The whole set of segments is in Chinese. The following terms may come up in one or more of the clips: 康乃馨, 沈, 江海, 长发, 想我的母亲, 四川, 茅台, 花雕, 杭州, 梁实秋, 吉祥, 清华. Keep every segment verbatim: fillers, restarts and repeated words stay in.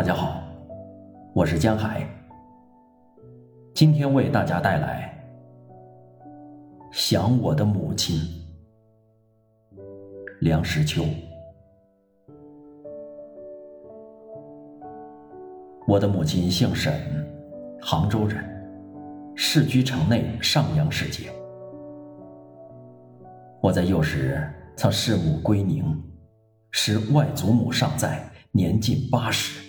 大家好，我是江海，今天为大家带来《想我的母亲》，梁实秋。我的母亲姓沈，杭州人，世居城内上阳市街。我在幼时曾视母归宁，时外祖母尚在，年近八十。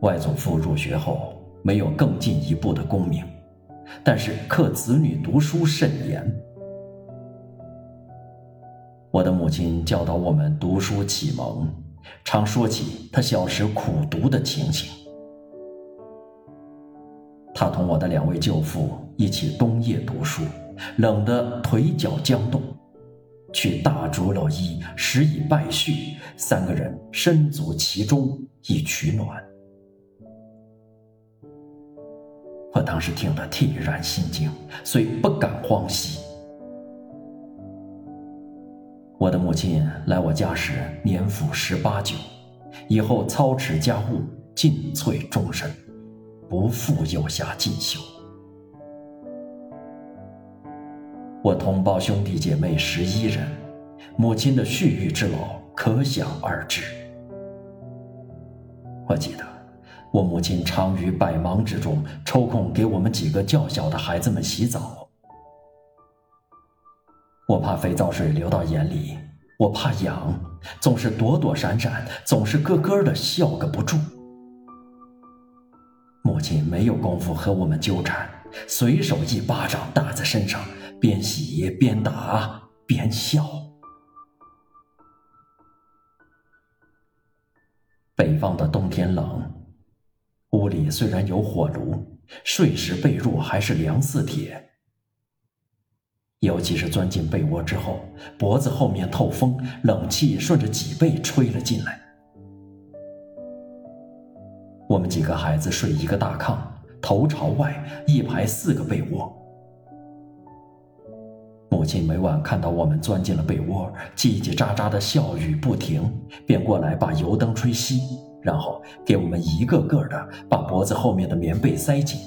外祖父入学后没有更进一步的功名，但是克子女读书甚严。我的母亲教导我们读书启蒙，常说起她小时苦读的情形。她同我的两位舅父一起冬夜读书，冷得腿脚僵冻，却大着了衣，时以败絮，三个人身足其中，以取暖。我当时听得惕然心惊，虽不敢荒兮。我的母亲来我家时年甫十八九，以后操持家务，尽瘁终身，不负幼侠进修。我同胞兄弟姐妹十一人，母亲的蓄育之劳可想而知。我记得我母亲常于百忙之中抽空给我们几个较小的孩子们洗澡。我怕肥皂水流到眼里，我怕痒，总是躲躲闪闪，总是咯咯地笑个不住。母亲没有功夫和我们纠缠，随手一巴掌打在身上，边洗边打边笑。北方的冬天冷，屋里虽然有火炉，睡时被褥还是凉似铁。尤其是钻进被窝之后，脖子后面透风，冷气顺着脊背吹了进来。我们几个孩子睡一个大炕，头朝外，一排四个被窝。母亲每晚看到我们钻进了被窝，叽叽喳喳的笑语不停，便过来把油灯吹熄，然后给我们一个个的把脖子后面的棉被塞紧，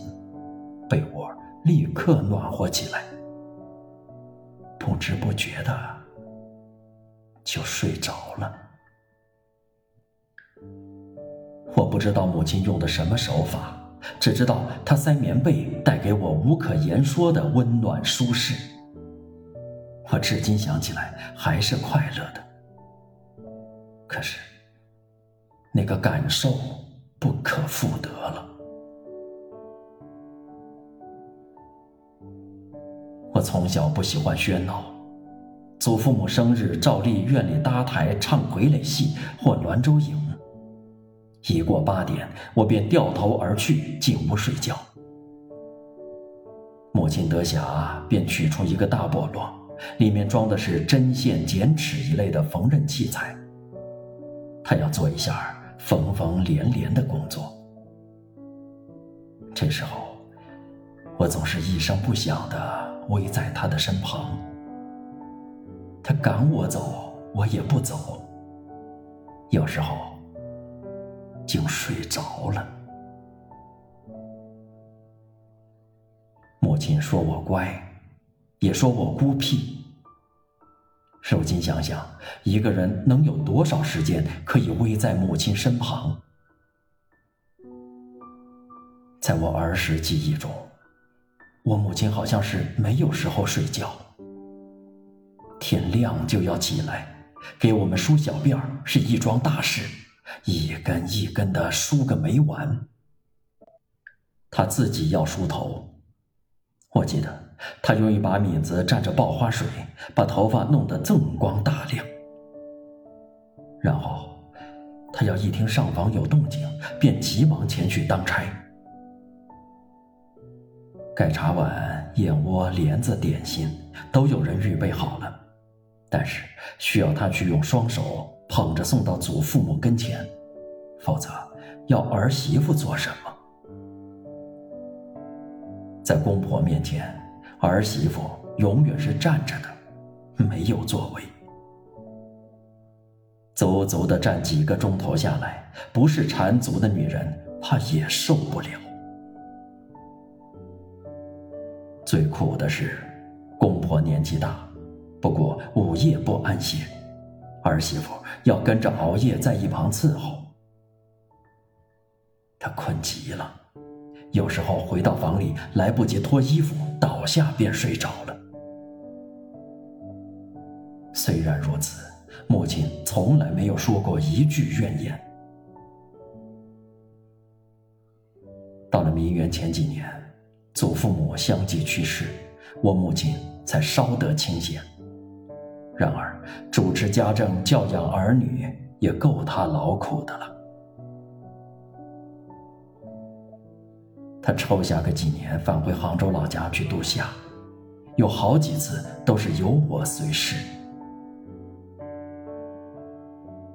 被窝立刻暖和起来，不知不觉的就睡着了。我不知道母亲用的什么手法，只知道她塞棉被带给我无可言说的温暖舒适。我至今想起来还是快乐的，可是那个感受不可复得了。我从小不喜欢喧闹，祖父母生日照例院里搭台唱傀儡戏或滦州影，一过八点我便掉头而去，进屋睡觉。母亲得暇便取出一个大笸箩，里面装的是针线剪尺一类的缝纫器材，他要做一下缝缝连连的工作。这时候我总是一声不响地偎在他的身旁，他赶我走我也不走，有时候竟睡着了。母亲说我乖，也说我孤僻。如今想想，一个人能有多少时间可以偎在母亲身旁？在我儿时记忆中，我母亲好像是没有时候睡觉，天亮就要起来，给我们梳小辫儿是一桩大事，一根一根的梳个没完。她自己要梳头，我记得他用一把抿子蘸着爆花水，把头发弄得锃光大亮。然后他要一听上房有动静，便急忙前去当差，盖茶碗、燕窝、帘子、点心都有人预备好了，但是需要他去用双手捧着送到祖父母跟前，否则要儿媳妇做什么？在公婆面前，儿媳妇永远是站着的，没有座位。足足地站几个钟头下来，不是缠足的女人怕也受不了。最苦的是公婆年纪大，不过午夜不安歇，儿媳妇要跟着熬夜在一旁伺候。她困极了，有时候回到房里来不及脱衣服，倒下便睡着了。虽然如此，母亲从来没有说过一句怨言。到了民元前几年，祖父母相继去世，我母亲才稍得清闲。然而主持家政教养儿女也够她劳苦的了。她抽下个几年返回杭州老家去度夏，有好几次都是由我随侍。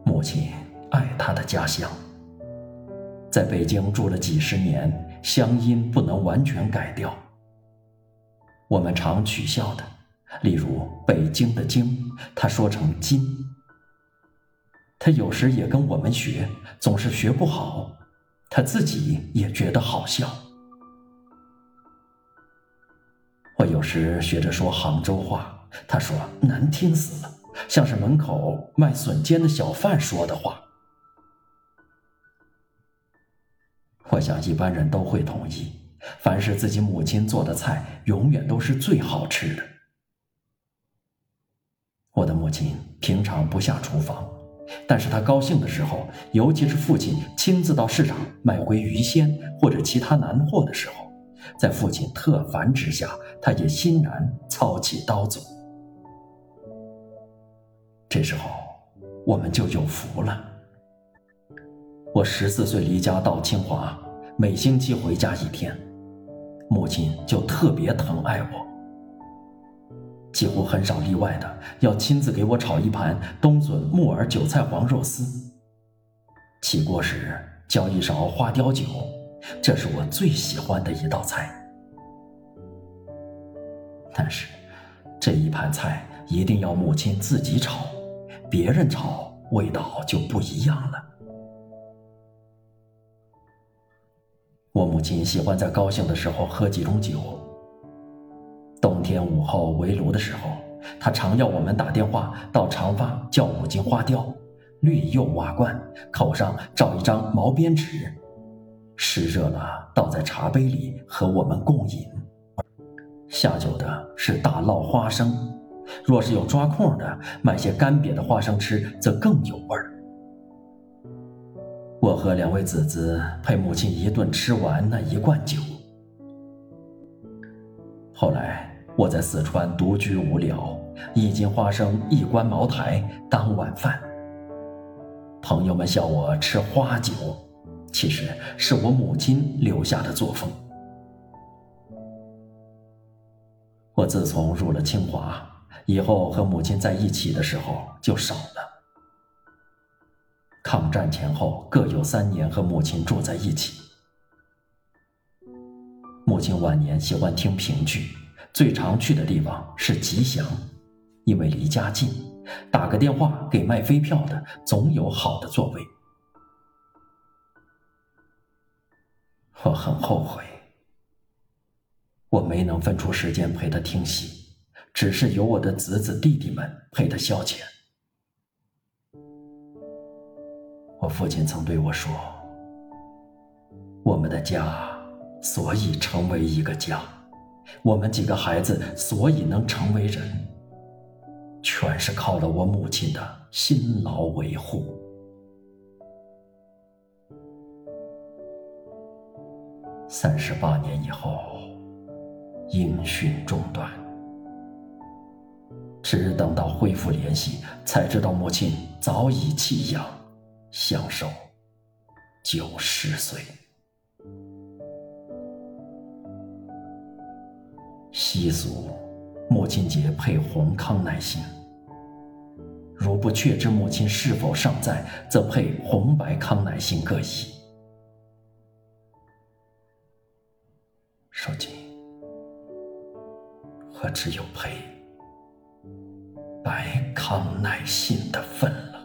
母亲爱她的家乡，在北京住了几十年，乡音不能完全改掉。我们常取笑的，例如北京的京，他说成金。他有时也跟我们学，总是学不好，他自己也觉得好笑。我有时学着说杭州话，他说难听死了，像是门口卖笋尖的小贩说的话。我想一般人都会同意，凡是自己母亲做的菜，永远都是最好吃的。我的母亲平常不下厨房，但是她高兴的时候，尤其是父亲亲自到市场买回鱼鲜或者其他难货的时候，在父亲特烦之下，她也欣然操起刀俎。这时候我们就有福了。我十四岁离家到清华，每星期回家一天，母亲就特别疼爱我，几乎很少例外的要亲自给我炒一盘冬笋木耳韭菜黄肉丝，起锅时浇一勺花雕酒，这是我最喜欢的一道菜。但是这一盘菜一定要母亲自己炒，别人炒味道就不一样了。我母亲喜欢在高兴的时候喝几盅酒。冬天午后围炉的时候，她常要我们打电话到长发叫五斤花雕，绿釉瓦罐，口上罩一张毛边纸，湿热了倒在茶杯里和我们共饮。下酒的是大烙花生，若是有抓空的，买些干瘪的花生吃则更有味儿。我和两位姊姊陪母亲一顿吃完那一罐酒。后来我在四川独居无聊，一斤花生一关茅台当晚饭。朋友们笑我吃花酒，其实是我母亲留下的作风。我自从入了清华以后，和母亲在一起的时候就少了。抗战前后各有三年和母亲住在一起。母亲晚年喜欢听评剧，最常去的地方是吉祥，因为离家近，打个电话给卖飞票的，总有好的座位。我很后悔，我没能分出时间陪她听戏，只是由我的姊姊弟弟们陪她消遣。我父亲曾对我说，我们的家所以成为一个家，我们几个孩子所以能成为人，全是靠了我母亲的辛劳维护。三十八年以后，音讯中断，只等到恢复联系，才知道母亲早已弃养，享受九十岁。习俗，母亲节配红康乃馨，如不确知母亲是否尚在，则配红白康乃馨各一。如今我只有配白康乃馨的份了。